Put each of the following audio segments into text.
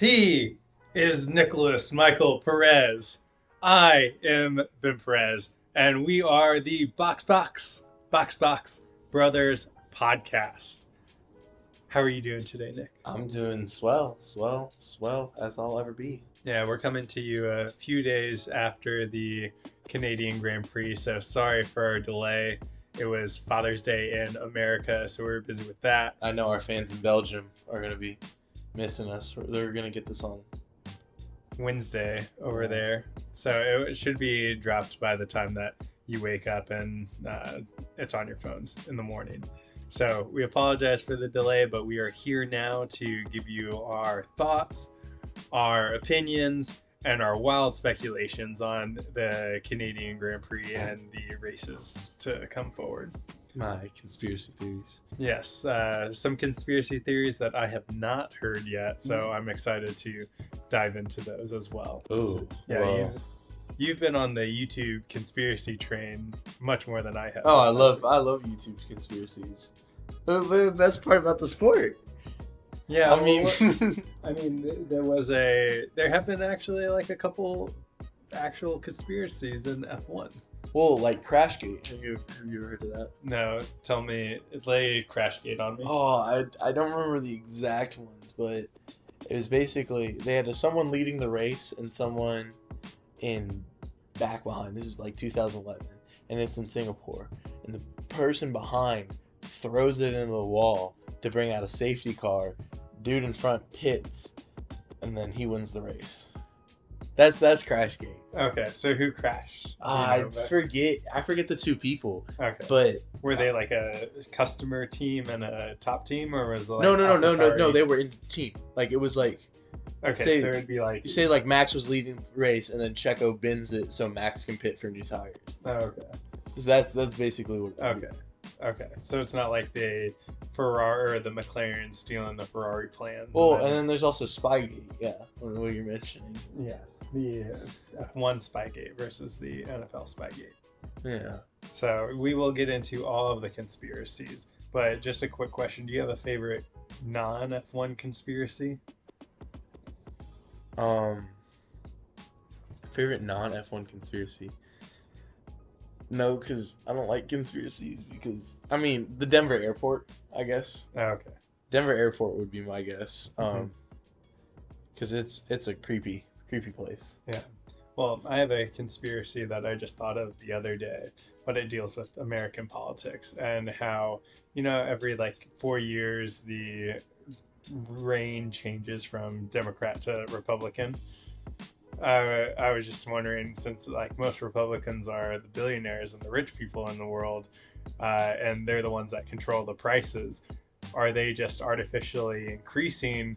He is Nicholas Michael Perez. I am Ben Perez, and we are the Box Box Brothers Podcast. How are you doing today, Nick? I'm doing swell, as I'll ever be. Yeah, we're coming to you a few days after the Canadian Grand Prix, so sorry for our delay. It was Father's Day in America, so we were busy with that. I know our fans in Belgium are going to be missing us. They're going to get this on Wednesday over there, so it should be dropped by the time that you wake up and it's on your phones in the morning. So we apologize for the delay, but we are here now to give you our thoughts, our opinions, and our wild speculations on the Canadian Grand Prix and the races to come forward. My conspiracy theories. Yes, some conspiracy theories that I have not heard yet, so I'm excited to dive into those as well. Oh, yeah. Well. You've been on the YouTube conspiracy train much more than I have. Oh, I love YouTube conspiracies. The best part about the sport. Yeah, I mean, there have been actually like a couple actual conspiracies in F1. Well, like Crashgate. Have you heard of that? No, tell me. Lay Crashgate on me. Oh, I don't remember the exact ones, but it was basically they had someone leading the race and someone in back behind. This is like 2011, and it's in Singapore. And the person behind throws it into the wall to bring out a safety car. Dude in front pits, and then he wins the race. That's Crashgate. Okay, so who crashed? I forget the two people. Okay, but were they like a customer team and a top team, or was it like no? They were in the team. Like it was like okay, so it'd be like you say like Max was leading the race, and then Checo bends it so Max can pit for new tires. Oh, okay, so that's basically what. Okay, so it's not like the Ferrari or the McLaren stealing the Ferrari plans. Well, and then there's also Spygate, yeah, what you're mentioning. Yes, the F1 Spygate versus the NFL Spygate. Yeah. So we will get into all of the conspiracies, but just a quick question. Do you have a favorite non-F1 conspiracy? Favorite non-F1 conspiracy? No, because I don't like conspiracies because, I mean, the Denver airport, I guess. Oh, okay. Denver airport would be my guess. Because it's a creepy place. Yeah. Well, I have a conspiracy that I just thought of the other day, but it deals with American politics and how, you know, every like 4 years, the reign changes from Democrat to Republican. I was just wondering, since like most Republicans are the billionaires and the rich people in the world, and they're the ones that control the prices, are they just artificially increasing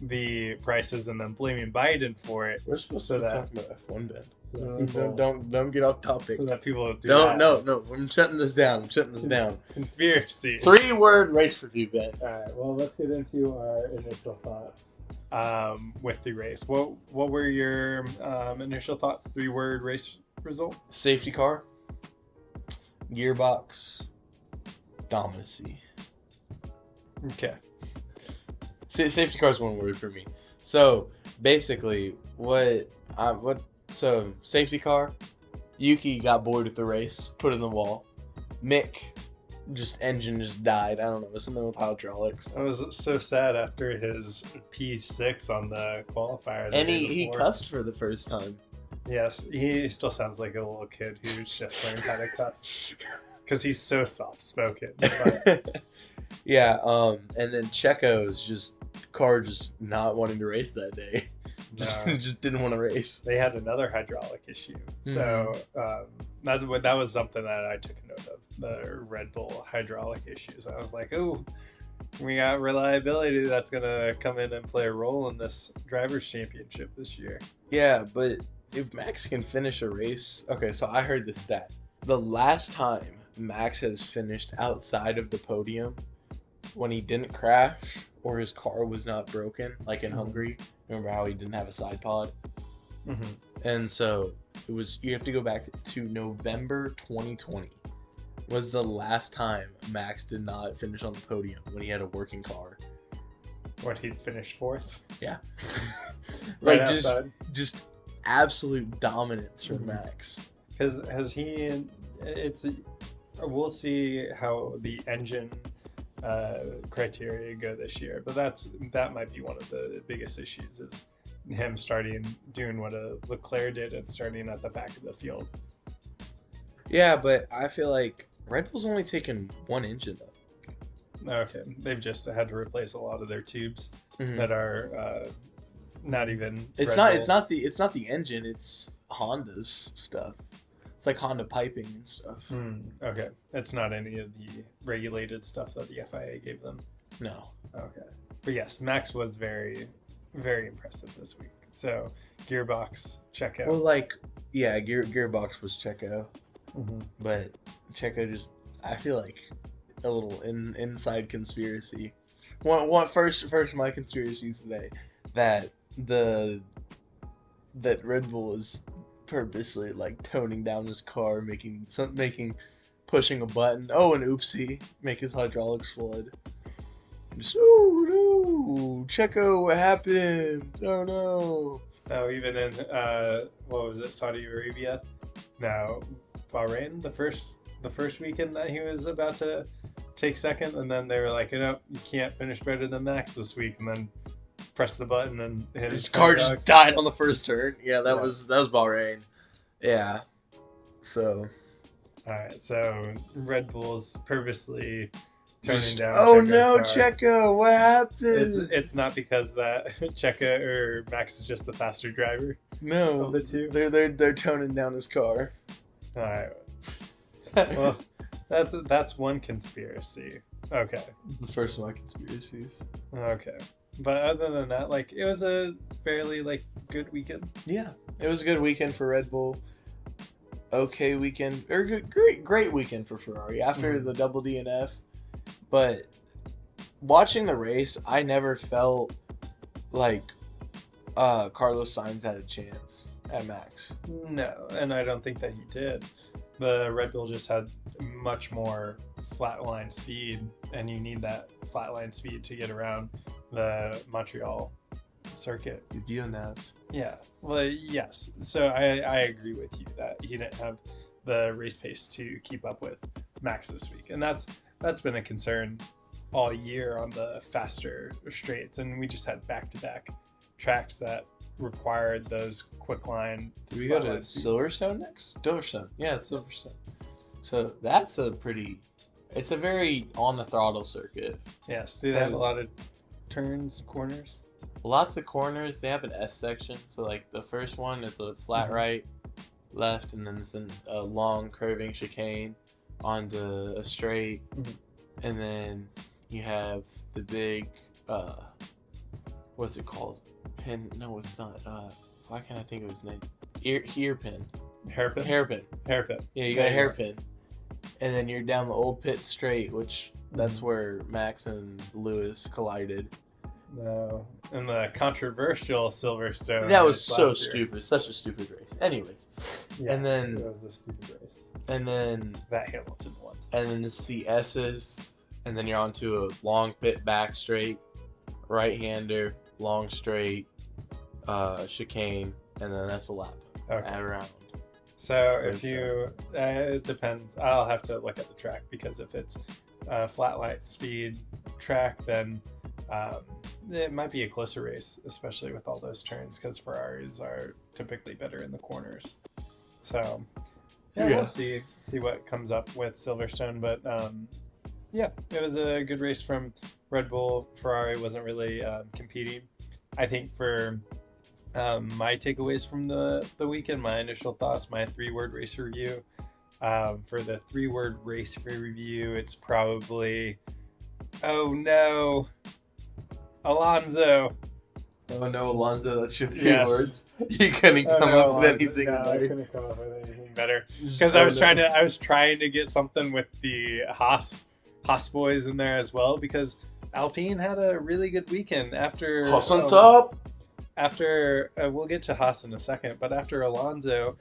the prices and then blaming Biden for it? We're supposed to talk about F1, Ben. Don't get off topic. So that people No. I'm shutting this down. Conspiracy. 3-word race review, Ben. All right. Well, let's get into our initial thoughts with the race. What were your initial thoughts? 3-word race result. Safety car. Gearbox. Dominacy. Okay. Safety car is one word for me. So basically, So, safety car, Yuki got bored with the race, put it in the wall. Mick, engine died. I don't know, it was something with hydraulics. I was so sad after his P6 on the qualifier. And he cussed for the first time. Yes, he still sounds like a little kid who's just learned how to cuss. Because he's so soft-spoken. Yeah, and then Checo's car not wanting to race that day. Just didn't want to race. They had another hydraulic issue. So that was something that I took note of, the Red Bull hydraulic issues. I was like, oh, we got reliability that's going to come in and play a role in this driver's championship this year. Yeah, but if Max can finish a race. Okay, so I heard this stat. The last time Max has finished outside of the podium when he didn't crash or his car was not broken, like in Hungary. Remember how he didn't have a side pod? Mm-hmm. And so it was. You have to go back to November 2020 was the last time Max did not finish on the podium when he had a working car. What, he finished fourth? Yeah. Right, like just absolute dominance from Max. We'll see how the engine criteria go this year, but that might be one of the biggest issues is him doing what a Leclerc did and starting at the back of the field. Yeah, but I feel like Red Bull's only taken one engine though. Okay, they've just had to replace a lot of their tubes that are not even. It's not the engine. It's Honda's stuff. It's like Honda piping and stuff. Okay, it's not any of the regulated stuff that the FIA gave them. No. Okay, but yes, Max was very, very impressive this week. So gearbox Checo. Well, gearbox was Checo, but Checo I feel like a little inside conspiracy. First my conspiracies today that that Red Bull is purposely toning down his car, pushing a button. Oh, and oopsie, make his hydraulics flood. Oh no, Checo, what happened? Oh no. Oh, even in Saudi Arabia? No, Bahrain. The first weekend that he was about to take second, and then they were like, you can't finish better than Max this week, and then press the button and his car just died on the first turn. Yeah, that was Bahrain. Yeah. So. All right. So Red Bull's purposely turning down. Oh Checo's no, car. Checo! What happened? It's not because that Checo or Max is just the faster driver. No, of the two. They're toning down his car. All right. Well, that's one conspiracy. Okay. This is the first of my conspiracies. Okay. But other than that, it was a fairly good weekend. Yeah, it was a good weekend for Red Bull. Okay weekend, or great weekend for Ferrari after the double DNF. But watching the race, I never felt like Carlos Sainz had a chance at Max. No, and I don't think that he did. The Red Bull just had much more flatline speed, and you need that flatline speed to get around the Montreal circuit. The DNF. Yeah. Well, yes. So I agree with you that he didn't have the race pace to keep up with Max this week, and that's been a concern all year on the faster straights, and we just had back-to-back tracks that required those quick line. Do we go to Silverstone next? Silverstone. Yeah, it's Silverstone. So that's it's a very on the throttle circuit. Yes, do they have a lot of turns, corners? Lots of corners. They have an S section. So the first one, it's a flat right, left, and then it's a long curving chicane onto a straight. And then you have the big, what's it called? Pin? No, it's not. Why can't I think of his name? Hairpin. Yeah, you got a hairpin. And then you're down the old pit straight, which that's where Max and Lewis collided. No, and the controversial Silverstone. That was so stupid. Such a stupid race. Anyways, yes, and then that was a stupid race. And then that Hamilton won. And then it's the S's, and then you're onto a long pit back straight, right-hander, long straight, chicane, and then that's a lap around. So if you, it depends. I'll have to look at the track because if it's a flat light speed track, then it might be a closer race, especially with all those turns, because Ferraris are typically better in the corners. So we'll see what comes up with Silverstone. But it was a good race from Red Bull. Ferrari wasn't really competing. I think for my takeaways from the weekend, my initial thoughts, my three-word race review. For the three-word race review, it's probably, oh no, Alonso. Oh no, Alonso, that's your three words. You couldn't I couldn't come up with anything better. Because I was trying to get something with the Haas boys in there as well, because Alpine had a really good weekend after Hassan's up. After we'll get to Haas in a second, but after Alonso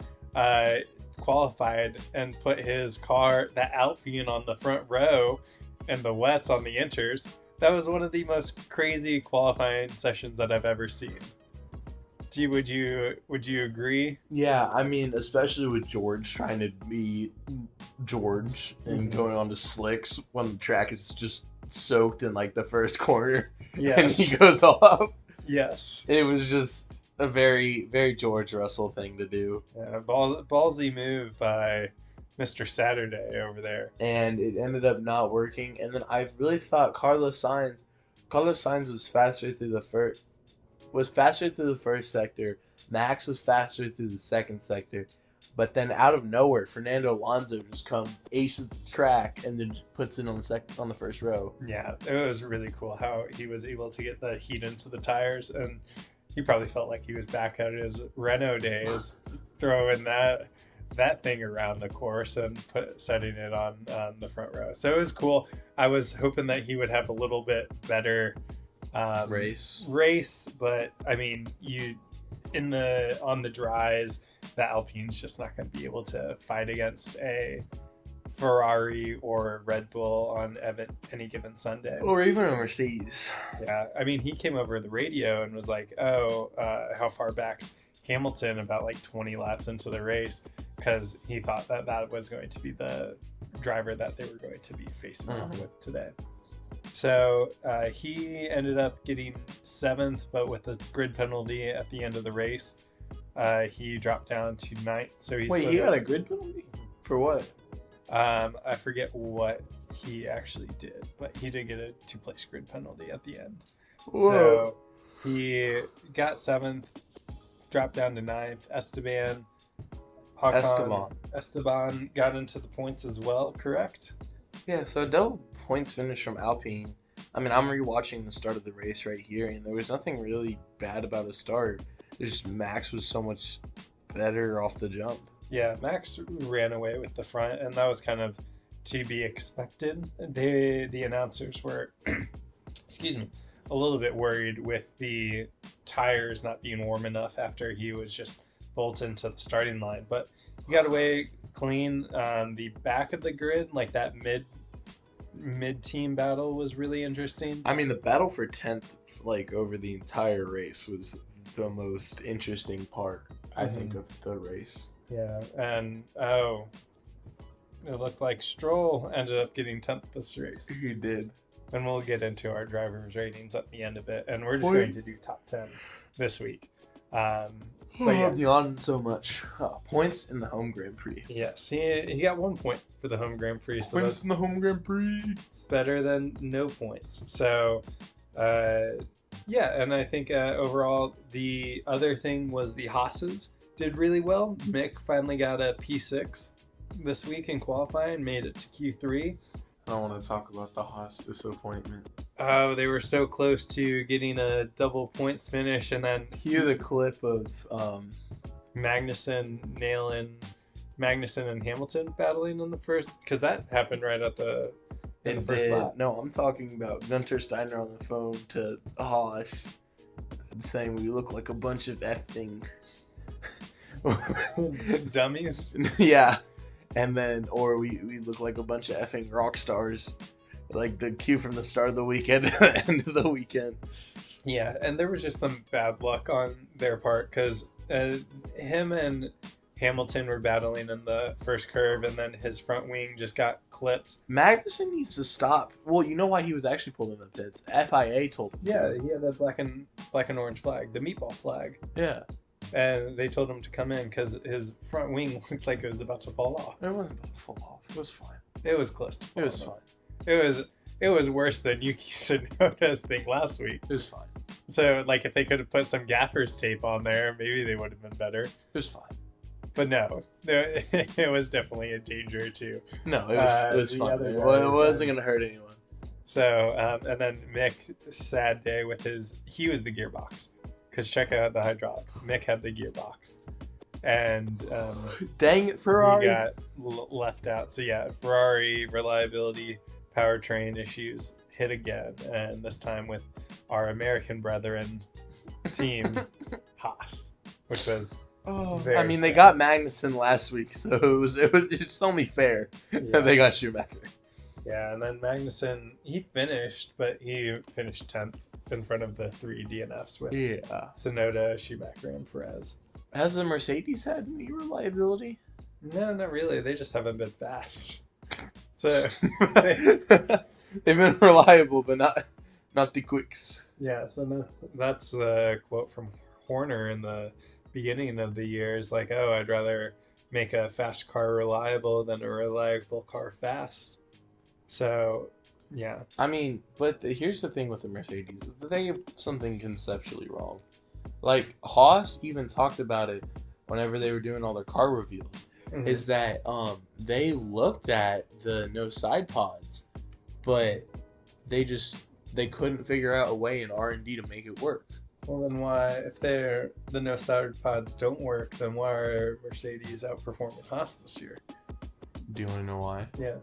qualified and put his car, the Alpine, on the front row and the wets on the inters, that was one of the most crazy qualifying sessions that I've ever seen. Would you agree? Yeah, I mean, especially with George trying to be George and going on to slicks when the track is just soaked in like the first corner. Yes. And he goes off. Yes. It was just a very, very George Russell thing to do. Yeah, ballsy move by Mr. Saturday over there. And it ended up not working. And then I really thought Carlos Sainz was faster through the first sector. Max was faster through the second sector. But then out of nowhere, Fernando Alonso just comes, aces the track, and then puts it on the first row. Yeah, it was really cool how he was able to get the heat into the tires, and he probably felt like he was back at his Renault days, throwing that thing around the course and setting it on the front row. So it was cool. I was hoping that he would have a little bit better race, but I mean, on the dries, the Alpine's just not going to be able to fight against a Ferrari or Red Bull on any given Sunday. Or even a Mercedes. Yeah. I mean, he came over the radio and was like, how far back's Hamilton, about like 20 laps into the race, because he thought that was going to be the driver that they were going to be facing off with today. So he ended up getting 7th, but with a grid penalty at the end of the race, he dropped down to 9th. So he got a grid penalty? For what? I forget what he actually did, but he did get a 2-place grid penalty at the end. Whoa. So he got 7th, dropped down to 9th. Esteban got into the points as well, correct? Yeah, so double points finish from Alpine. I mean, I'm rewatching the start of the race right here, and there was nothing really bad about his start. It's just Max was so much better off the jump. Yeah, Max ran away with the front, and that was kind of to be expected. The announcers were, excuse me, a little bit worried with the tires not being warm enough after he was just bolted into the starting line. But he got away clean. The back of the grid, like that mid-team battle was really interesting. I mean, the battle for 10th, like over the entire race, was the most interesting part, I think, of the race. Yeah, and it looked like Stroll ended up getting 10th this race. He did. And we'll get into our drivers' ratings at the end of it, and we're just going to do top 10 this week. But yeah, beyond so much points in the home Grand Prix. Yes, he got 1 point for the home Grand Prix. So points in the home Grand Prix. It's better than no points. So, yeah, and I think overall the other thing was the Haas's did really well. Mick finally got a P6 this week in qualifying, made it to Q3. I don't want to talk about the Haas disappointment. Oh, they were so close to getting a double points finish, and then cue the clip of Magnussen and Hamilton battling on the first, because that happened right at the first lap. No, I'm talking about Gunter Steiner on the phone to Haas saying we look like a bunch of effing dummies. Yeah. And then, or we look like a bunch of effing rock stars, like the cue from the start of the weekend to the end of the weekend. Yeah, and there was just some bad luck on their part, because him and Hamilton were battling in the first curve, and then his front wing just got clipped. Magnussen needs to stop. Well, you know why he was actually pulled in the pits? FIA told him. Yeah, he had that black and orange flag, the meatball flag. Yeah. And they told him to come in because his front wing looked like it was about to fall off. It wasn't about to fall off. It was fine. It was close to falling off. It was fine. It was worse than Yuki Tsunoda's thing last week. It was fine. So, like, if they could have put some gaffer's tape on there, maybe they would have been better. It was fine. But no, it was definitely a danger too. No, it was fine. It wasn't going to hurt anyone. So, and then Mick, sad day with he was the gearbox. Because Checo had the hydraulics, Mick had the gearbox, and dang it, Ferrari got left out. So yeah, Ferrari reliability, powertrain issues hit again, and this time with our American brethren team Haas, which was very I mean, sad. They got Magnussen last week, so it's only fair that they got Schumacher. Yeah, and then Magnussen, he finished 10th in front of the three DNFs with Sonoda, Schumacher, and Perez. Has the Mercedes had any reliability? No, not really. They just haven't been fast. So they've been reliable, but not the quicks. Yes, and that's the quote from Horner in the beginning of the year. Is like, oh, I'd rather make a fast car reliable than a reliable car fast. So, yeah. I mean, but here's the thing with the Mercedes. They have something conceptually wrong. Like, Haas even talked about it whenever they were doing all their car reveals. Mm-hmm. Is that they looked at the no side pods, but they couldn't figure out a way in R&D to make it work. Well, then why, if the no side pods don't work, then why are Mercedes outperforming Haas this year? Do you want to know why? Yeah.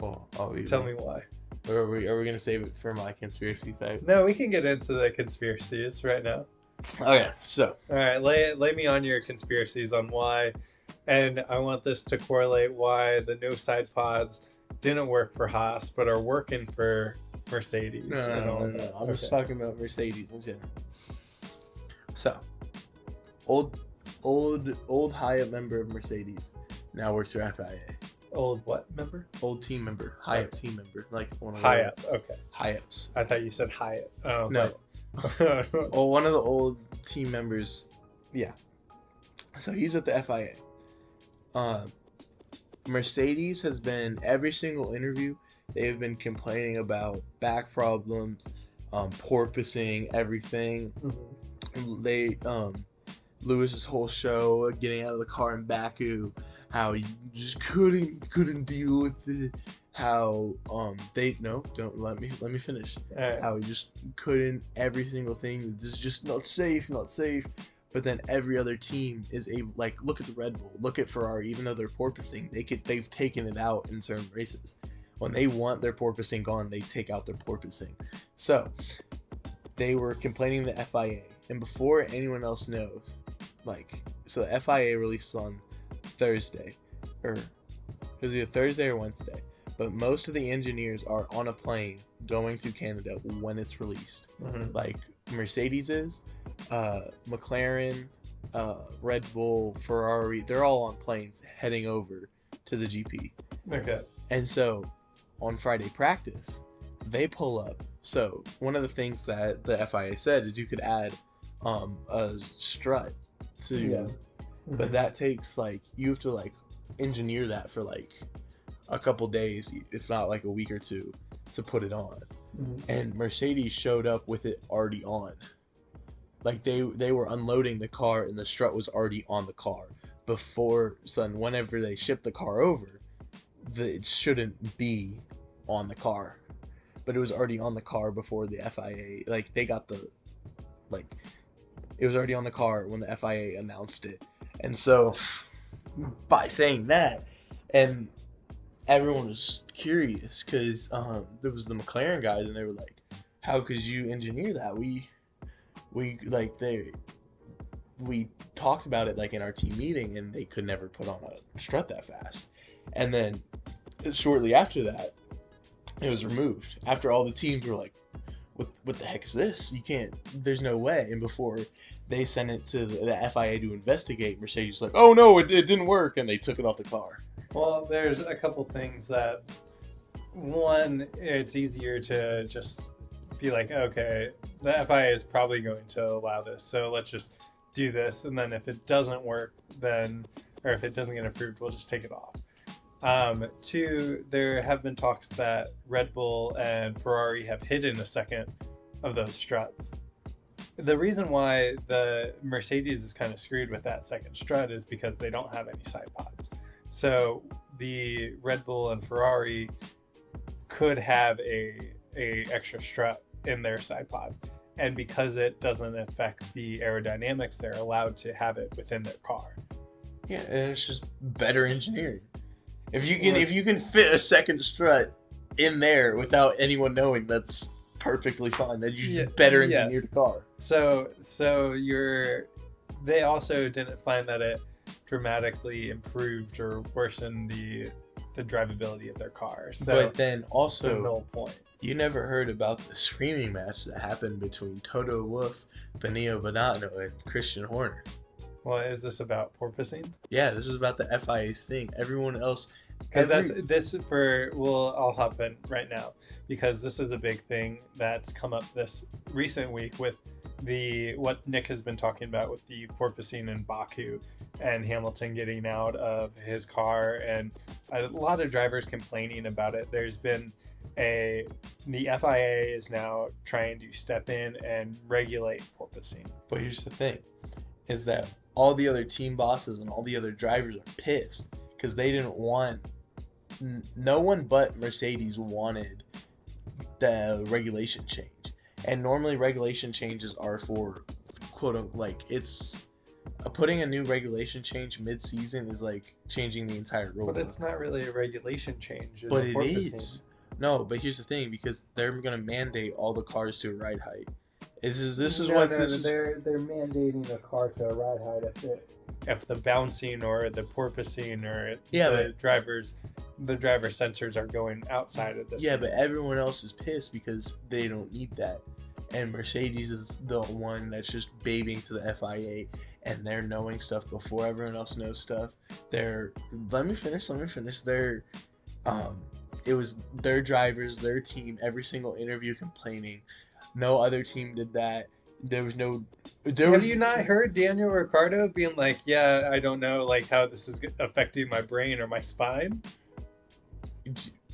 Well, tell me why. Or are we going to save it for my conspiracy side? No, we can get into the conspiracies right now. Okay, so. All right, lay me on your conspiracies on why, and I want this to correlate why the no side pods didn't work for Haas, but are working for Mercedes. No. I'm just talking about Mercedes in general. So, old Hyatt member of Mercedes now works for FIA. Old what member? Old team member. Hyatt team member. Like one of the Hyatt, okay. Hyatts. I thought you said Hyatt. No. Well, one of the old team members. Yeah. So he's at the FIA. Mercedes has been, every single interview, they have been complaining about back problems, porpoising, everything. Mm-hmm. They, Lewis's whole show, getting out of the car in Baku, how you just couldn't deal with it. How let me finish. Right. How he just couldn't, every single thing, this is just not safe. But then every other team is able, like, look at the Red Bull, look at Ferrari, even though they're porpoising, they've taken it out in certain races. When they want their porpoising gone, they take out their porpoising. So they were complaining to the FIA, and before anyone else knows, like, so the FIA released on Thursday, or it was either Thursday or Wednesday. But most of the engineers are on a plane going to Canada when it's released. Mm-hmm. Like Mercedes is, McLaren, Red Bull, Ferrari, they're all on planes heading over to the GP. Okay. And so on Friday practice, they pull up. So one of the things that the FIA said is you could add a strut to, mm-hmm. but that takes, like, you have to, like, engineer that for, like, a couple days, if not like a week or two, to put it on. Mm-hmm. And Mercedes showed up with it already on. Like, they were unloading the car and the strut was already on the car before. So then whenever they shipped the car over, it shouldn't be on the car, but it was already on the car before the FIA, like, they got the, like, it was already on the car when the FIA announced it. And so by saying that, and everyone was curious, because there was the McLaren guys, and they were like, how could you engineer that? We talked about it, like, in our team meeting, and they could never put on a strut that fast. And then shortly after that, it was removed, after all the teams were like, what the heck is this? You can't, there's no way. And before they sent it to the FIA to investigate, Mercedes was like, oh no, it didn't work, and they took it off the car. Well, there's a couple things that, one, it's easier to just be like, okay, the FIA is probably going to allow this, so let's just do this, and then if it doesn't work, then, or if it doesn't get approved, we'll just take it off. Two, there have been talks that Red Bull and Ferrari have hidden a second of those struts. The reason why the Mercedes is kind of screwed with that second strut is because they don't have any side pods. So the Red Bull and Ferrari could have a extra strut in their side pod. And because it doesn't affect the aerodynamics, they're allowed to have it within their car. Yeah, and it's just better engineering. If you can fit a second strut in there without anyone knowing, that's perfectly fine. Then you better engineer the car. So they also didn't find that it dramatically improved or worsened the the drivability of their car. So, but then also, no point. You never heard about the screaming match that happened between Toto Wolff, Benio Bonanno, and Christian Horner. Well, is this about porpoising? Yeah, this is about the FIA's thing. Everyone else... Because I'll hop in right now, because this is a big thing that's come up this recent week with what Nick has been talking about with the porpoising in Baku and Hamilton getting out of his car and a lot of drivers complaining about it. There's been the FIA is now trying to step in and regulate porpoising. But here's the thing, is that all the other team bosses and all the other drivers are pissed. Because they didn't want, no one but Mercedes wanted the regulation change. And normally regulation changes are for, quote unquote, like it's, putting a new regulation change mid-season is like changing the entire rule. But it's not really a regulation change. But it is. No, but here's the thing, because they're going to mandate all the cars to a ride height. They're mandating a car to a ride height if the bouncing or the porpoising or the driver sensors are going outside of this. Yeah, but everyone else is pissed because they don't need that, and Mercedes is the one that's just babying to the FIA, and they're knowing stuff before everyone else knows stuff. Let me finish. They're it was their drivers, their team, every single interview complaining. No other team did that. Have you not heard Daniel Ricciardo being like, yeah, I don't know like how this is affecting my brain or my spine?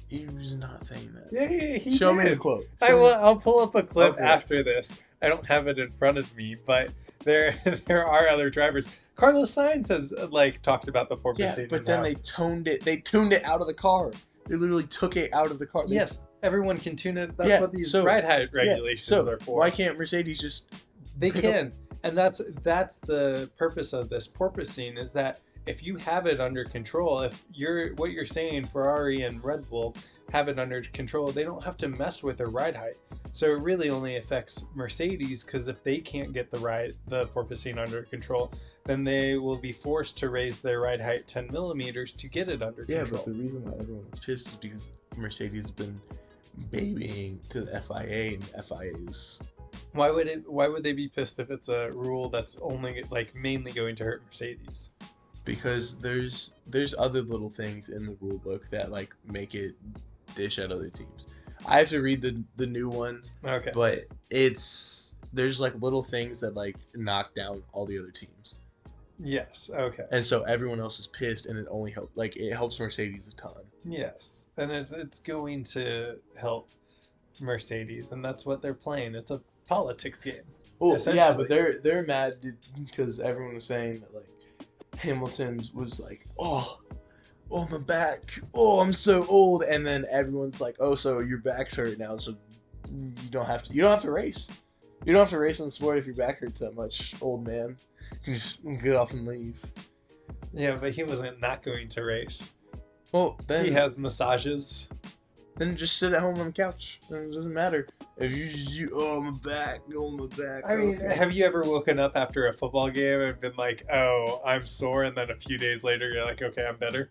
He was not saying that. Yeah, he Show did. Me the quote. I'll pull up a clip after this. I don't have it in front of me, but there are other drivers. Carlos Sainz has like talked about the porpoising. Yeah, but then they toned it. They tuned it out of the car. They literally took it out of the car. Yes. Everyone can tune it. That's what these ride height regulations are for. Why can't Mercedes just... They can. And that's the purpose of this porpoising, is that if you have it under control, if you're saying Ferrari and Red Bull have it under control, they don't have to mess with their ride height. So it really only affects Mercedes, because if they can't get the porpoising under control, then they will be forced to raise their ride height 10 millimeters to get it under control. Yeah, but the reason why everyone's pissed is because Mercedes has been babying to the FIA, and the FIA's. Why would they be pissed if it's a rule that's only like mainly going to hurt Mercedes? Because there's other little things in the rule book that like make it dish at other teams. I have to read the new ones. Okay. But there's like little things that like knock down all the other teams. Yes. Okay. And so everyone else is pissed, and it only helps. Like it helps Mercedes a ton. Yes. And it's going to help Mercedes, and that's what they're playing. It's a politics game. Oh yeah, but they're mad because everyone was saying that like Hamilton was like, oh my back, oh I'm so old, and then everyone's like, oh so your back's hurt now, so you don't have to race. You don't have to race in the sport if your back hurts that much, old man. You can just get off and leave. Yeah, but he wasn't not going to race. Well, then he has massages. Then just sit at home on the couch. It doesn't matter if you oh my back, oh my back. I mean, have you ever woken up after a football game and been like, oh I'm sore, and then a few days later you're like, okay I'm better?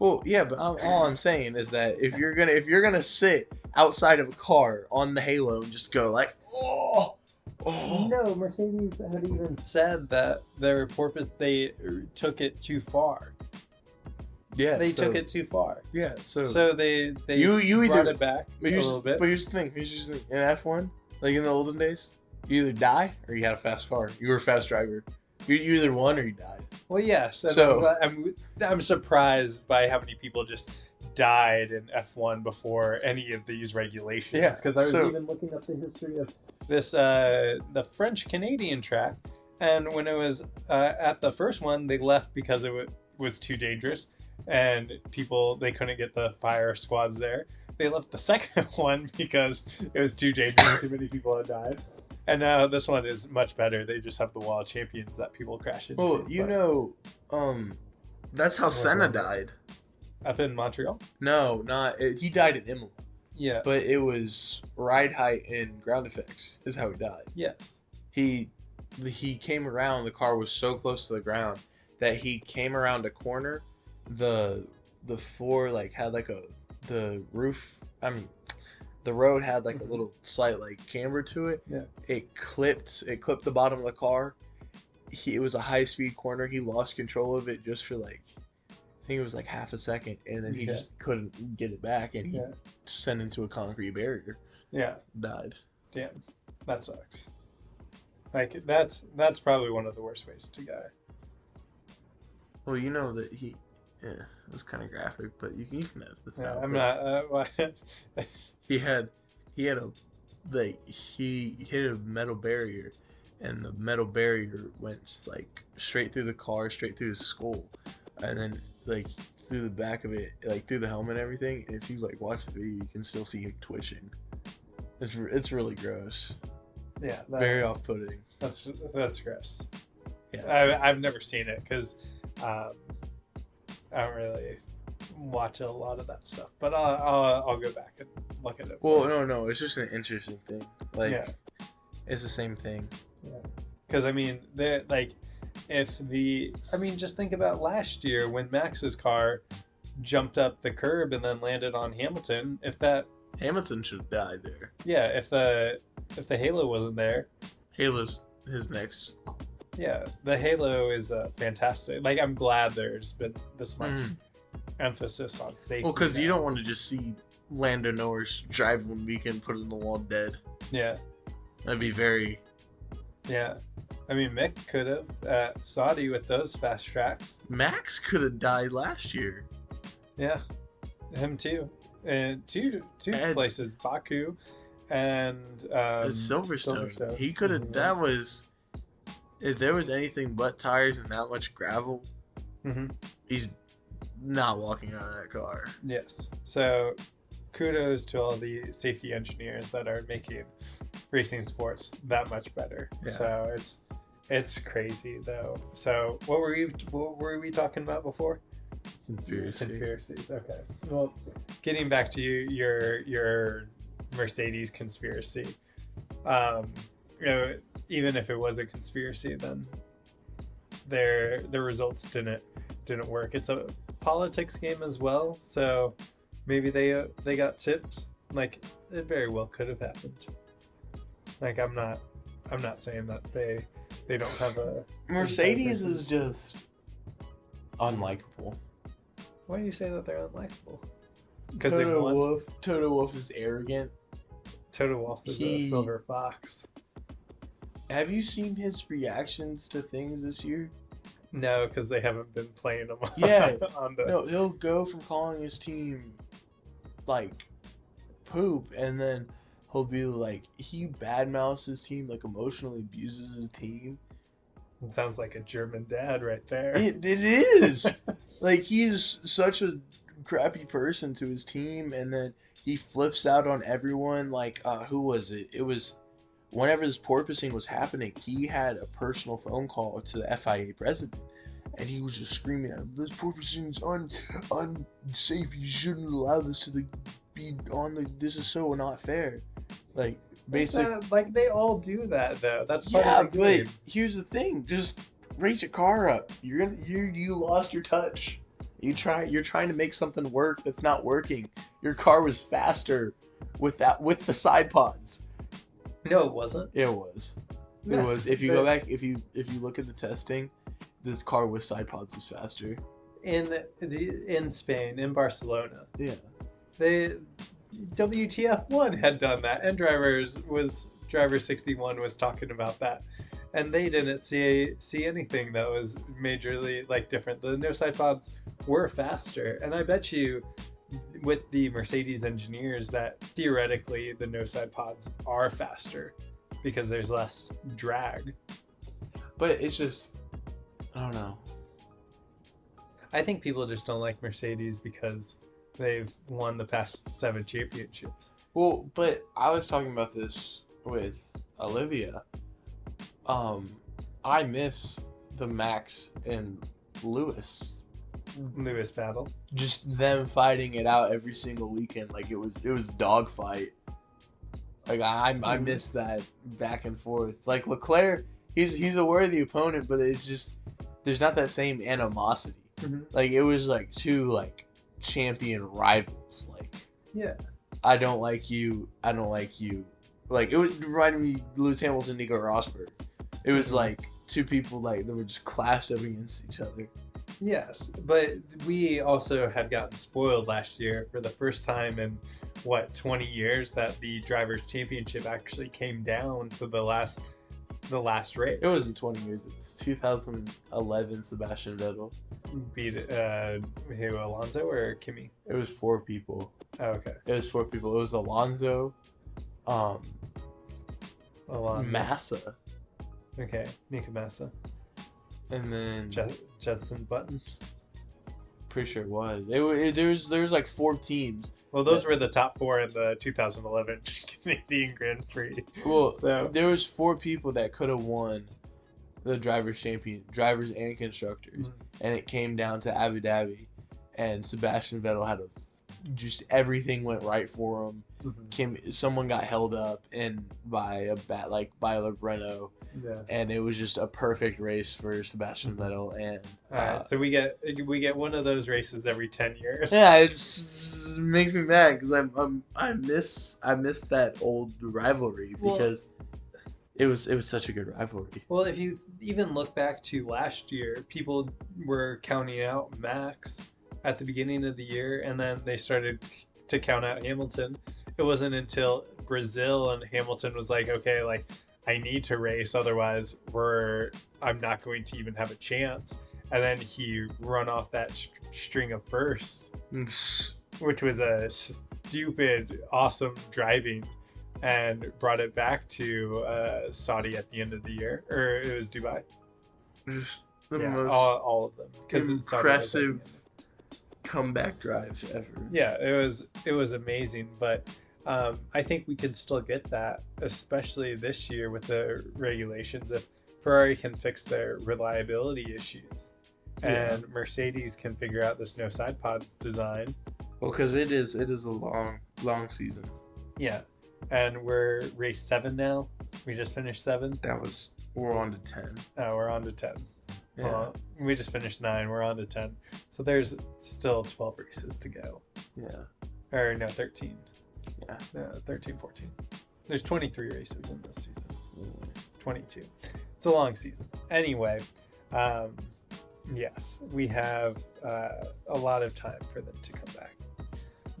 Well, yeah, but all I'm saying is that if you're gonna sit outside of a car on the halo and just go like, oh. No, Mercedes had even said that their porpoise, they took it too far. Yeah, took it too far. Yeah, so they you brought it back a little bit. But here's the thing. In F1, like in the olden days, you either die or you had a fast car. You were a fast driver. You either won or you died. Well, yes. And so I'm surprised by how many people just died in F1 before any of these regulations. Yeah, because I was even looking up the history of this the French Canadian track, and when it was at the first one, they left because it was too dangerous. And they couldn't get the fire squads there. They left the second one because it was too dangerous. Too many people had died. And now this one is much better. They just have the wall of champions that people crash into. Well, that's how Senna died. Up in Montreal? No, he died in Imola. Yeah. But it was ride height and ground effects is how he died. Yes. He came around. The car was so close to the ground that he came around a corner. The the four like had like a the roof. I mean, the road had like a little slight like camber to it. Yeah. It clipped the bottom of the car. It was a high speed corner. He lost control of it just for like, I think it was like half a second, and then he just couldn't get it back, and he sent into a concrete barrier. Yeah. Died. Damn, that sucks. Like that's probably one of the worst ways to die. Well, you know that he, it was kind of graphic, but you can edit this out. I'm not. He had a, like he hit a metal barrier, and the metal barrier went like straight through the car, straight through his skull, and then like through the back of it, like through the helmet and everything. And if you like watch the video, you can still see him twitching. It's really gross. Yeah, very off-putting. That's gross. Yeah, I've never seen it because I don't really watch a lot of that stuff. But I'll go back and look at it. Well, no, it's just an interesting thing. Like, it's the same thing. Yeah, because I mean, they're like, just think about last year when Max's car jumped up the curb and then landed on Hamilton. Hamilton should die there. Yeah, if the halo wasn't there. Halo's his next. Yeah, the halo is fantastic. Like, I'm glad there's been this much emphasis on safety. Well, because you don't want to just see Lando Norris drive one weekend, put it in the wall dead. Yeah. That'd be very... Yeah. I mean, Mick could have at Saudi with those fast tracks. Max could have died last year. Yeah, him too. And two places, Baku and Silverstone. He could have. Mm-hmm. That was, if there was anything but tires and that much gravel, he's not walking out of that car. Yes. So, kudos to all the safety engineers that are making racing sports that much better. Yeah. So it's crazy though. So what were we talking about before? Conspiracies. Okay. Well, getting back to your Mercedes conspiracy. You know, even if it was a conspiracy, then their results didn't work. It's a politics game as well, so maybe they got tipped. Like, it very well could have happened. Like, I'm not saying that they don't have a Mercedes is just unlikable. Why do you say that they're unlikable? Because Toto Wolff is arrogant. Toto Wolff is a silver fox. Have you seen his reactions to things this year? No, because they haven't been playing him. Yeah. No, he'll go from calling his team like poop, and then he'll be like, he badmouths his team, like emotionally abuses his team. It sounds like a German dad right there. It is. Like, he's such a crappy person to his team, and then he flips out on everyone. Like, who was it? It was whenever this porpoising was happening, he had a personal phone call to the FIA president, and he was just screaming at him, this porpoising's unsafe. You shouldn't allow this to be on the... This is so not fair. Like... Basically, like, they all do that though. That's part of the game. Here's the thing: just raise your car up. You lost your touch. You're trying to make something work that's not working. Your car was faster with the side pods. No, it wasn't. It was. Yeah, it was. If you go back, if you look at the testing, this car with side pods was faster. In Spain, in Barcelona. Yeah. WTF1 had done that, and driver 61 was talking about that, and they didn't see anything that was majorly like different. The no side pods were faster, and I bet you with the Mercedes engineers that theoretically the no side pods are faster because there's less drag. But it's just, I don't know. I think people just don't like Mercedes because they've won the past 7 championships. Well, but I was talking about this with Olivia. I miss the Max and Lewis battle. Just them fighting it out every single weekend. Like, it was dogfight. Like, I miss that back and forth. Like, Leclerc, he's a worthy opponent, but it's just, there's not that same animosity. Mm-hmm. Like, it was like two champion rivals. Like, yeah, I don't like you. I don't like you. Like, it was reminded me of Lewis Hamilton, Nico Rosberg. It was like two people like that were just clashed up against each other. Yes, but we also had gotten spoiled last year for the first time in, what, 20 years that the Drivers' Championship actually came down to the last race. It wasn't 20 years. It's 2011 Sebastian Vettel. Beat who, Alonso or Kimi? It was four people. Oh, okay. It was four people. It was Alonso, Massa. Okay, Nico Massa. And then Jetson Button. Pretty sure it was. There was like four teams. Well, those were the top four in the 2011 Canadian Grand Prix. Well, so there was four people that could have won the drivers and constructors, and it came down to Abu Dhabi, and Sebastian Vettel had just everything went right for him. Someone got held up and by a Renault, and it was just a perfect race for Sebastian Vettel. And so we get one of those races every 10 years. Yeah, it makes me mad because I miss that old rivalry because it was such a good rivalry. Well, if you even look back to last year, people were counting out Max at the beginning of the year, and then they started to count out Hamilton. It wasn't until Brazil and Hamilton was like, okay, like, I need to race, otherwise I'm not going to even have a chance. And then he run off that string of firsts, which was a stupid, awesome driving, and brought it back to Saudi at the end of the year, or it was Dubai. All of them. Because it's impressive. Comeback drive ever. Yeah, it was amazing, but I think we can still get that, especially this year with the regulations. If Ferrari can fix their reliability issues, and Mercedes can figure out this no side pods design. Well, because it is a long season. Yeah, and we're race 7 now. We just finished 7. We're on to 10. Oh, we're on to 10. Yeah. We just finished 9. We're on to 10. So there's still 12 races to go. Yeah. Or no, 13. Yeah. No, 13, 14. There's 23 races in this season. 22. It's a long season. Anyway, yes, we have a lot of time for them to come back.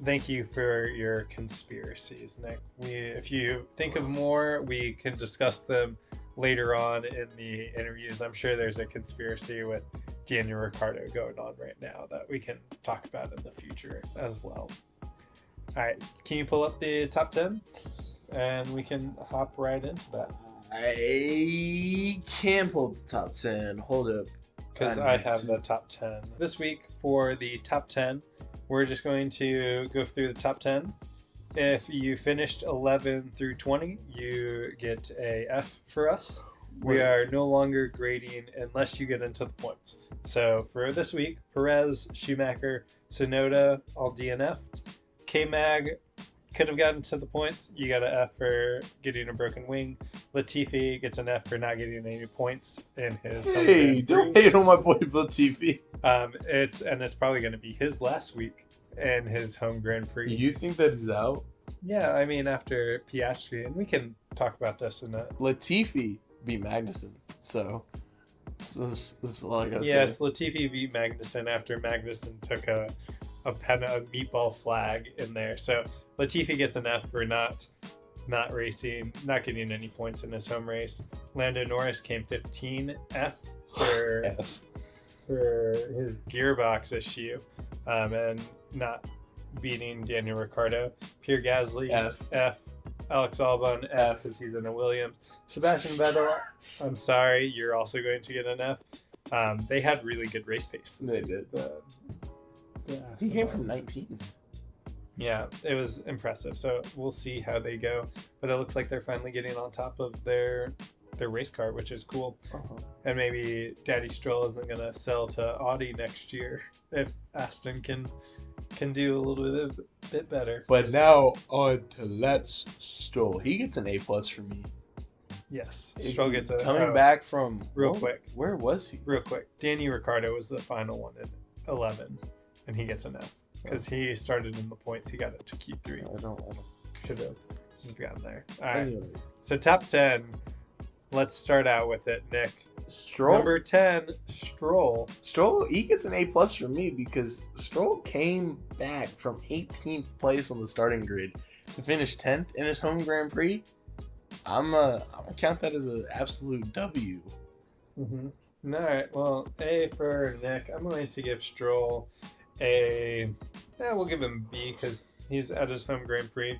Thank you for your conspiracies, Nick. If you think of more, we can discuss them later on in the interviews. I'm sure there's a conspiracy with Daniel Ricciardo going on right now that we can talk about in the future as well. All right, can you pull up the top 10? And we can hop right into that. I can pull up the top 10. Hold up. Because I have the top 10. This week for the top 10, we're just going to go through the top 10. If you finished 11 through 20, you get a F for us. We are no longer grading unless you get into the points. So for this week, Perez, Schumacher, Sonoda, all DNF'd. K-Mag could have gotten to the points. You got an F for getting a broken wing. Latifi gets an F for not getting any points in his. Hey, don't hate on my boy Latifi. It's probably going to be his last week and his home Grand Prix. You think that he's out? Yeah, I mean, after Piastri, and we can talk about this in a... Latifi beat Magnussen, so this is all I gotta say. Yes, Latifi beat Magnussen after Magnussen took a meatball flag in there. So Latifi gets an F for not racing, not getting any points in his home race. Lando Norris came 15, F for for his gearbox issue, and not beating Daniel Ricciardo. Pierre Gasly, F. Alex Albon, F, because he's in a Williams. Sebastian Vettel, I'm sorry, you're also going to get an F. They had really good race pace. They did. He came from 19. Yeah, it was impressive. So we'll see how they go. But it looks like they're finally getting on top of their race car, which is cool. And maybe Daddy Stroll isn't going to sell to Audi next year if Aston can do a little bit better. But now on to Let's Stroll. He gets an A+ for me. Yes, Stroll gets a back from where was he? Real quick, Danny Ricciardo was the final one in 11, and he gets an F. Because he started in the points, he got it to keep three. I don't. Should have gotten there. All right. Anyways. So top 10. Let's start out with it, Nick. Stroll. Number 10, Stroll. Stroll, he gets an A+ from me because Stroll came back from 18th place on the starting grid to finish 10th in his home Grand Prix. I'm gonna count that as an absolute W. Mm-hmm. All right. Well, A for Nick. I'm going to give Stroll a. Yeah, we'll give him B because he's at his home Grand Prix.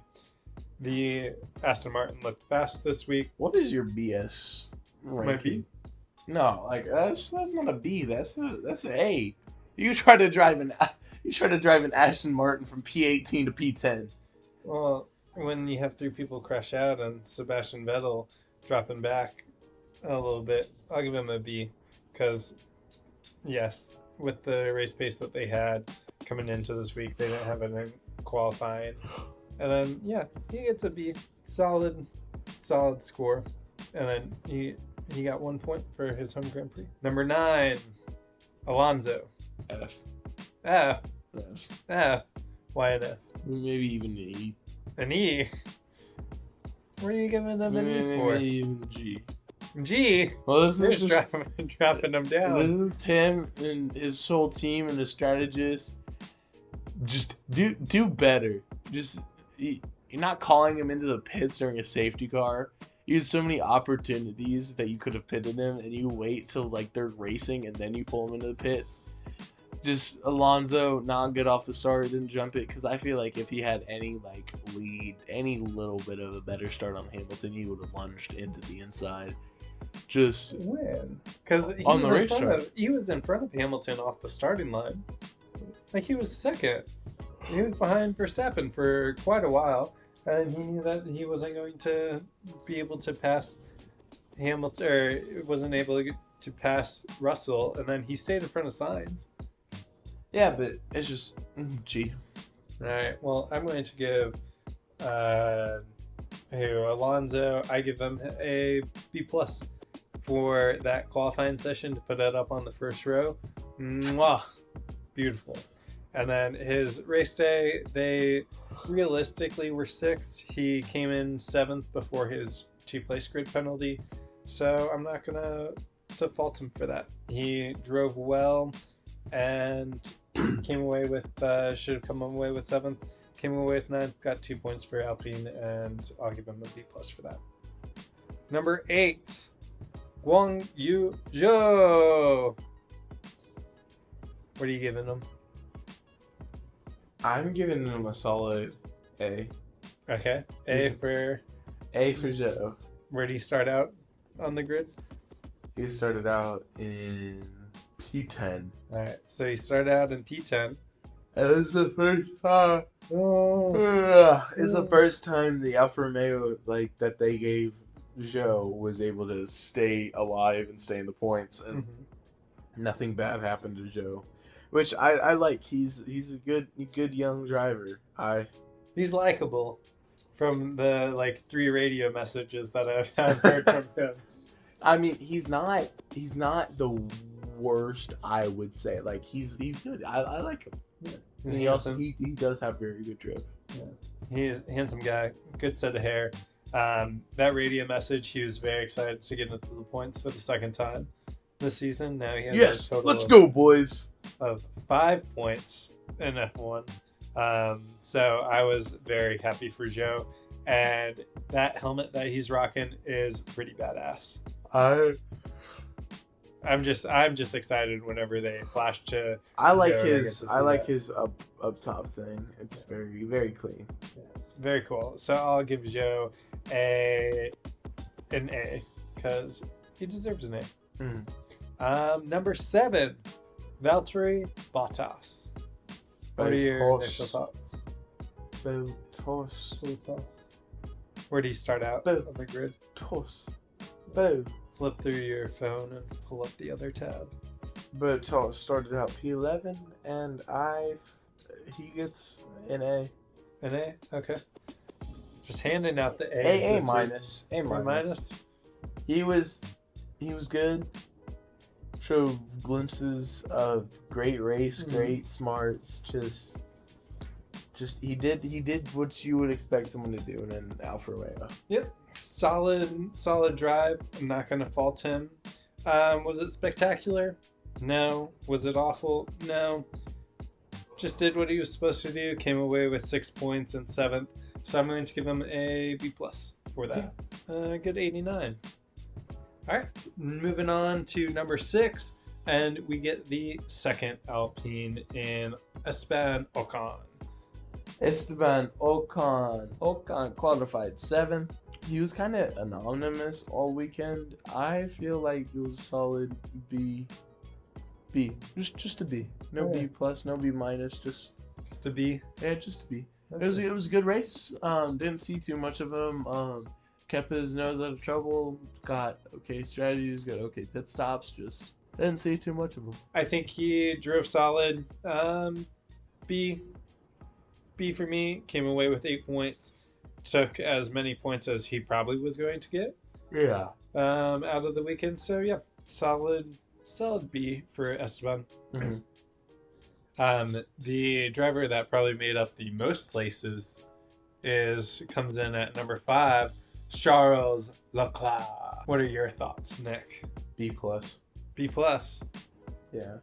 The Aston Martin looked fast this week. What is your BS ranking? My B? No, like that's not a B. That's an A. You try to drive an Aston Martin from P18 to P10. Well, when you have three people crash out and Sebastian Vettel dropping back a little bit, I'll give him a B because yes, with the race pace that they had coming into this week, they didn't have it in qualifying. And then, yeah, he gets a B. Solid score. And then he got 1 point for his home Grand Prix. Number 9, Alonso. F. Why an F? Maybe even an E. An E? What are you giving them an E for? Maybe even G? Well, this is dropping them down. This is him and his whole team and the strategist. Just do better. Just... You're not calling him into the pits during a safety car. You had so many opportunities that you could have pitted him, and you wait till like they're racing, and then you pull him into the pits. Just Alonso not good off the start, didn't jump it, because I feel like if he had any like lead, any little bit of a better start on Hamilton, he would have lunged into the inside. Just win, because on the racetrack, he was in front of Hamilton off the starting line. Like he was second. He was behind Verstappen for quite a while, and he knew that he wasn't going to be able to pass Hamilton, or wasn't able to pass Russell, and then he stayed in front of Sainz. Yeah, but it's just, gee. All right, well, I'm going to give Alonso, I give him a B+ for that qualifying session to put it up on the first row. Mwah! Beautiful. And then his race day, they realistically were 6th. He came in 7th before his 2-place grid penalty. So I'm not going to fault him for that. He drove well and should have come away with 7th. Came away with 9th, got 2 points for Alpine, and I'll give him a B+ for that. Number 8, Guang Yu Zhou. What are you giving him? I'm giving him a solid A. Okay. A for Zhou. Where did he start out on the grid? He started out in P10. Alright, so he started out in P10. It's the first time the Alfa Romeo that they gave Zhou was able to stay alive and stay in the points, and nothing bad happened to Zhou. Which I like. He's a good young driver. He's likable from the 3 radio messages that I've heard from him. I mean, he's not the worst, I would say. Like he's good. I like him. Yeah. And he does have very good drip. Yeah. He's a handsome guy, good set of hair. That radio message, he was very excited to get into the points for the second time this season. Now he has a total let's go, boys. Of 5 points in F1. So I was very happy for Zhou, and that helmet that he's rocking is pretty badass. I'm just excited whenever they flash to. I like his up top thing. It's very very clean. Yes, very cool. So I'll give Zhou an A because he deserves an A. Mm. Number 7. Valtteri Bottas. What are your initial thoughts? Bottas. Where do you start out on the grid? Bottas. Flip through your phone and pull up the other tab. Bottas started out P11, and he gets an A. An A? Okay. Just handing out the A's. A minus. He was good. Show glimpses of great race, great smarts, just Just he did what you would expect someone to do in an Alfa Romeo. Yep, solid drive. I'm not gonna fault him. Was it spectacular? No. Was it awful? No. Just did what he was supposed to do. Came away with 6 points in seventh. So I'm going to give him a B plus for that. Yeah. Good 89. All right, moving on to number 6, and we get the second Alpine in Esteban Ocon. Esteban Ocon qualified 7th. He was kind of anonymous all weekend. I feel like it was a solid B. Just a B. No B plus, no B minus, just a B. Yeah, just a B. Okay. It was a good race. Didn't see too much of him. Kept his nose out of trouble, got okay strategies, got okay pit stops, just didn't see too much of him. I think he drove solid. B for me, came away with 8 points, took as many points as he probably was going to get. Yeah. Out of the weekend, so yeah, solid B for Esteban. Mm-hmm. The driver that probably made up the most places comes in at number 5. Charles Leclerc. What are your thoughts, Nick? B plus. Yeah.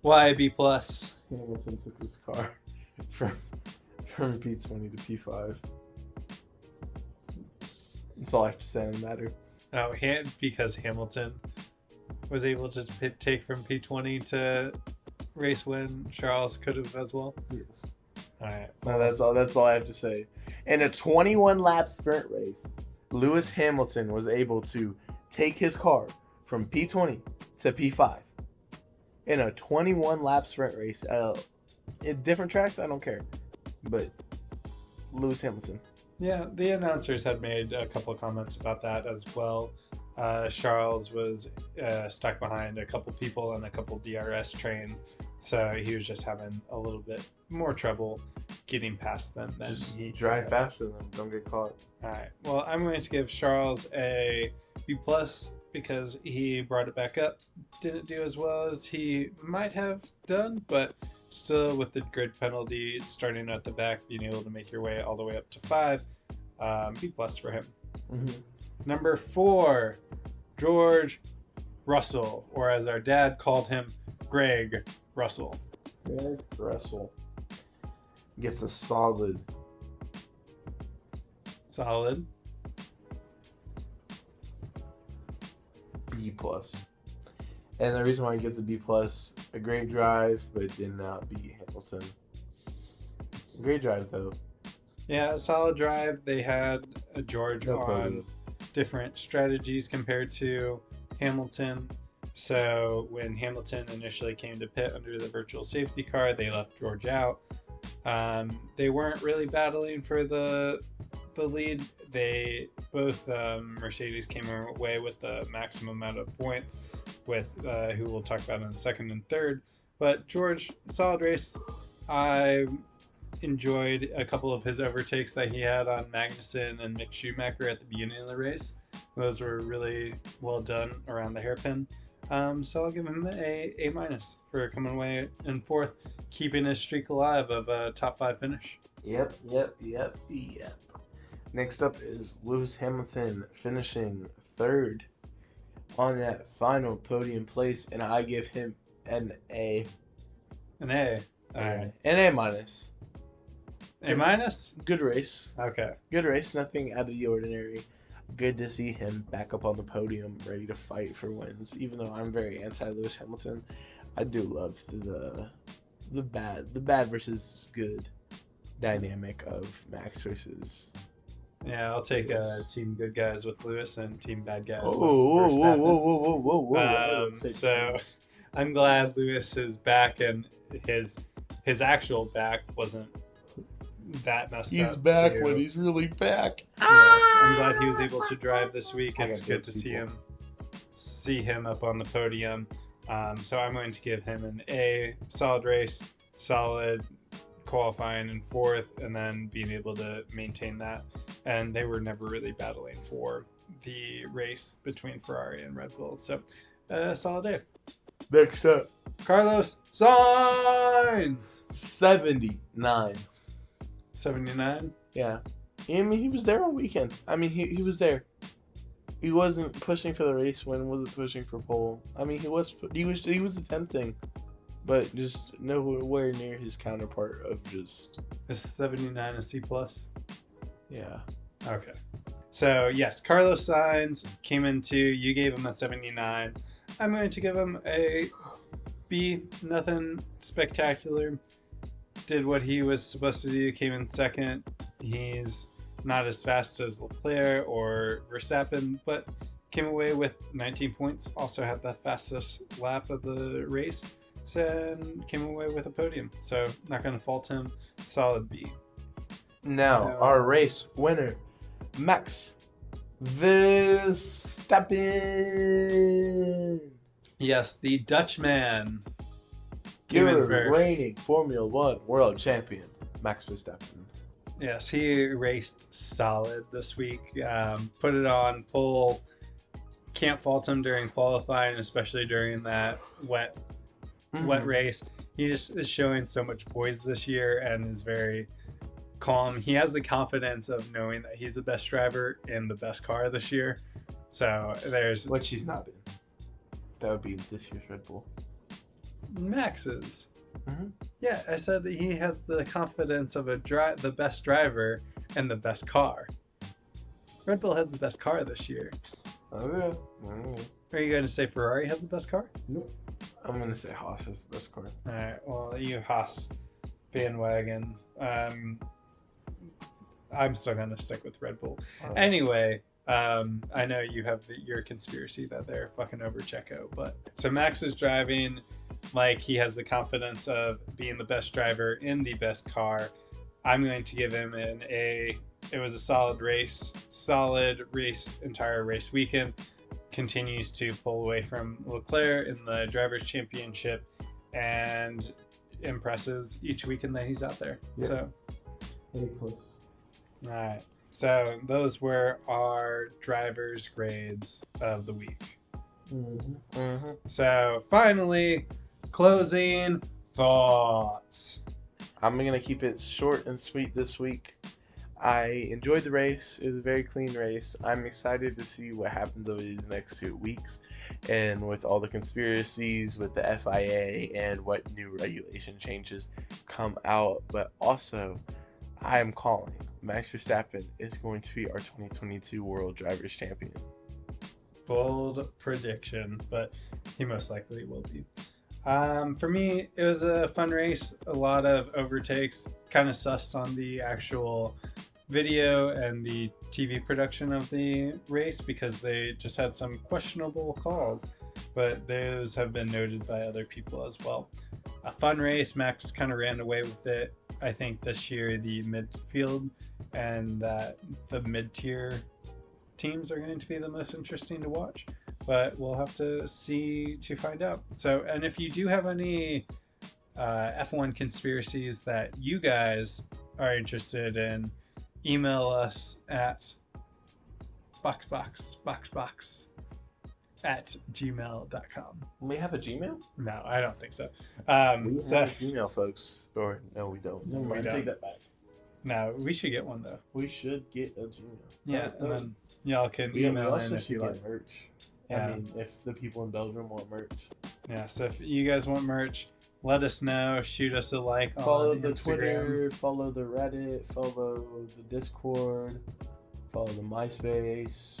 Why B plus? Just gonna listen to this car from P20 to P5. That's all I have to say on the matter. Oh, because Hamilton was able to take from P20 to race win. Charles could have as well. Yes. All right. No, that's all I have to say. In a 21-lap sprint race, Lewis Hamilton was able to take his car from P20 to P5. In a 21-lap sprint race, in different tracks, I don't care, but Lewis Hamilton. Yeah, the announcers had made a couple of comments about that as well. Charles was stuck behind a couple people and a couple DRS trains, so he was just having a little bit more trouble getting past them than just he drive faster than them. Don't get caught. All right. Well, I'm going to give Charles a B+ because he brought it back up. Didn't do as well as he might have done, but still with the grid penalty, starting at the back, being able to make your way all the way up to 5, B+ for him. Mm-hmm. Number 4, George Russell, or as our dad called him, Greg Russell. Greg Russell gets a solid. Solid. B+. And the reason why he gets a B+, a great drive, but did not beat Hamilton. Great drive, though. Yeah, a solid drive. They had a George on different strategies compared to Hamilton. So when Hamilton initially came to pit under the virtual safety car, they left George out. They weren't really battling for the lead. They both Mercedes came away with the maximum amount of points, with who we'll talk about in the second and third. But George, solid race. I enjoyed a couple of his overtakes that he had on Magnussen and Mick Schumacher at the beginning of the race. Those were really well done around the hairpin. So I'll give him a A- for coming away in 4th, keeping his streak alive of a top 5 finish. Yep. Next up is Lewis Hamilton finishing 3rd on that final podium place, and I give him an A. An A. All right. An A-. A-? Good race. Okay. Good race. Nothing out of the ordinary. Good to see him back up on the podium, ready to fight for wins. Even though I'm very anti-Lewis Hamilton, I do love the bad versus good dynamic of Max versus. Yeah, I'll take team good guys with Lewis and team bad guys. Whoa! So, I'm glad Lewis is back and his actual back wasn't that messed up. He's back too. When he's really back. Yes, I'm glad he was able to drive this week. It's good to see him up on the podium. So I'm going to give him an A. Solid race, solid qualifying in 4th, and then being able to maintain that. And they were never really battling for the race between Ferrari and Red Bull. So solid A. Next up, Carlos Sainz. 79. 79? Yeah. I mean, he was there all weekend. I mean, he was there. He wasn't pushing for the race win, wasn't pushing for pole. I mean, he was attempting, but just nowhere near his counterpart of just... Is 79 a C+? Yeah. Okay. So, yes, Carlos Sainz came in 2. You gave him a 79. I'm going to give him a B. Nothing spectacular. Did what he was supposed to do. Came in second. He's not as fast as Leclerc or Verstappen, but came away with 19 points. Also had the fastest lap of the race and came away with a podium. So not going to fault him. Solid B. Now our race winner, Max Verstappen. Yes, the Dutchman. Your reigning Formula 1 world champion, Max Verstappen. Yes, he raced solid this week. Put it on, pole. Can't fault him during qualifying, especially during that wet race. He just is showing so much poise this year and is very calm. He has the confidence of knowing that he's the best driver in the best car this year. So there's... Which he's not been. That would be this year's Red Bull. Max's. Mm-hmm. Yeah, I said that he has the confidence of the best driver and the best car. Red Bull has the best car this year. Okay. Are you going to say Ferrari has the best car? Nope. I'm going to say Haas has the best car. All right. Well, you Haas bandwagon. I'm still going to stick with Red Bull. Right. Anyway. I know you have your conspiracy that they're fucking over Checo, but so Max is driving like he has the confidence of being the best driver in the best car. I'm going to give him an A. It was a solid race, entire race weekend. Continues to pull away from Leclerc in the Drivers' Championship and impresses each weekend that he's out there. Yep. So A plus. All right. So those were our drivers' grades of the week. Mm-hmm. Mm-hmm. So finally, closing thoughts. I'm going to keep it short and sweet this week. I enjoyed the race. It was a very clean race. I'm excited to see what happens over these next 2 weeks. And with all the conspiracies with the FIA and what new regulation changes come out. But also... I am calling. Max Verstappen is going to be our 2022 World Drivers' Champion. Bold prediction, but he most likely will be. For me, it was a fun race. A lot of overtakes. Kind of sussed on the actual video and the TV production of the race because they just had some questionable calls. But those have been noted by other people as well. A fun race. Max kind of ran away with it. I think this year the midfield and the mid-tier teams are going to be the most interesting to watch, but we'll have to see to find out. So, and if you do have any F1 conspiracies that you guys are interested in, email us at boxboxboxbox@gmail.com. We have a Gmail? No, I don't think so. We have a Gmail, folks. Or no, we don't. No, we don't. Take that back. No, we should get one though. We should get a Gmail. Yeah, and then y'all can email us if you like merch. Yeah. I mean, if the people in Belgium want merch. Yeah, so if you guys want merch, let us know. Shoot us a like. Follow on the Instagram. Twitter. Follow the Reddit. Follow the Discord. Follow the MySpace.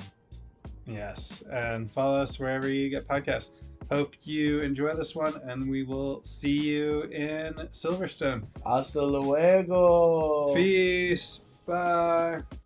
Yes, and follow us wherever you get podcasts. Hope you enjoy this one, and we will see you in Silverstone. Hasta luego. Peace. Bye.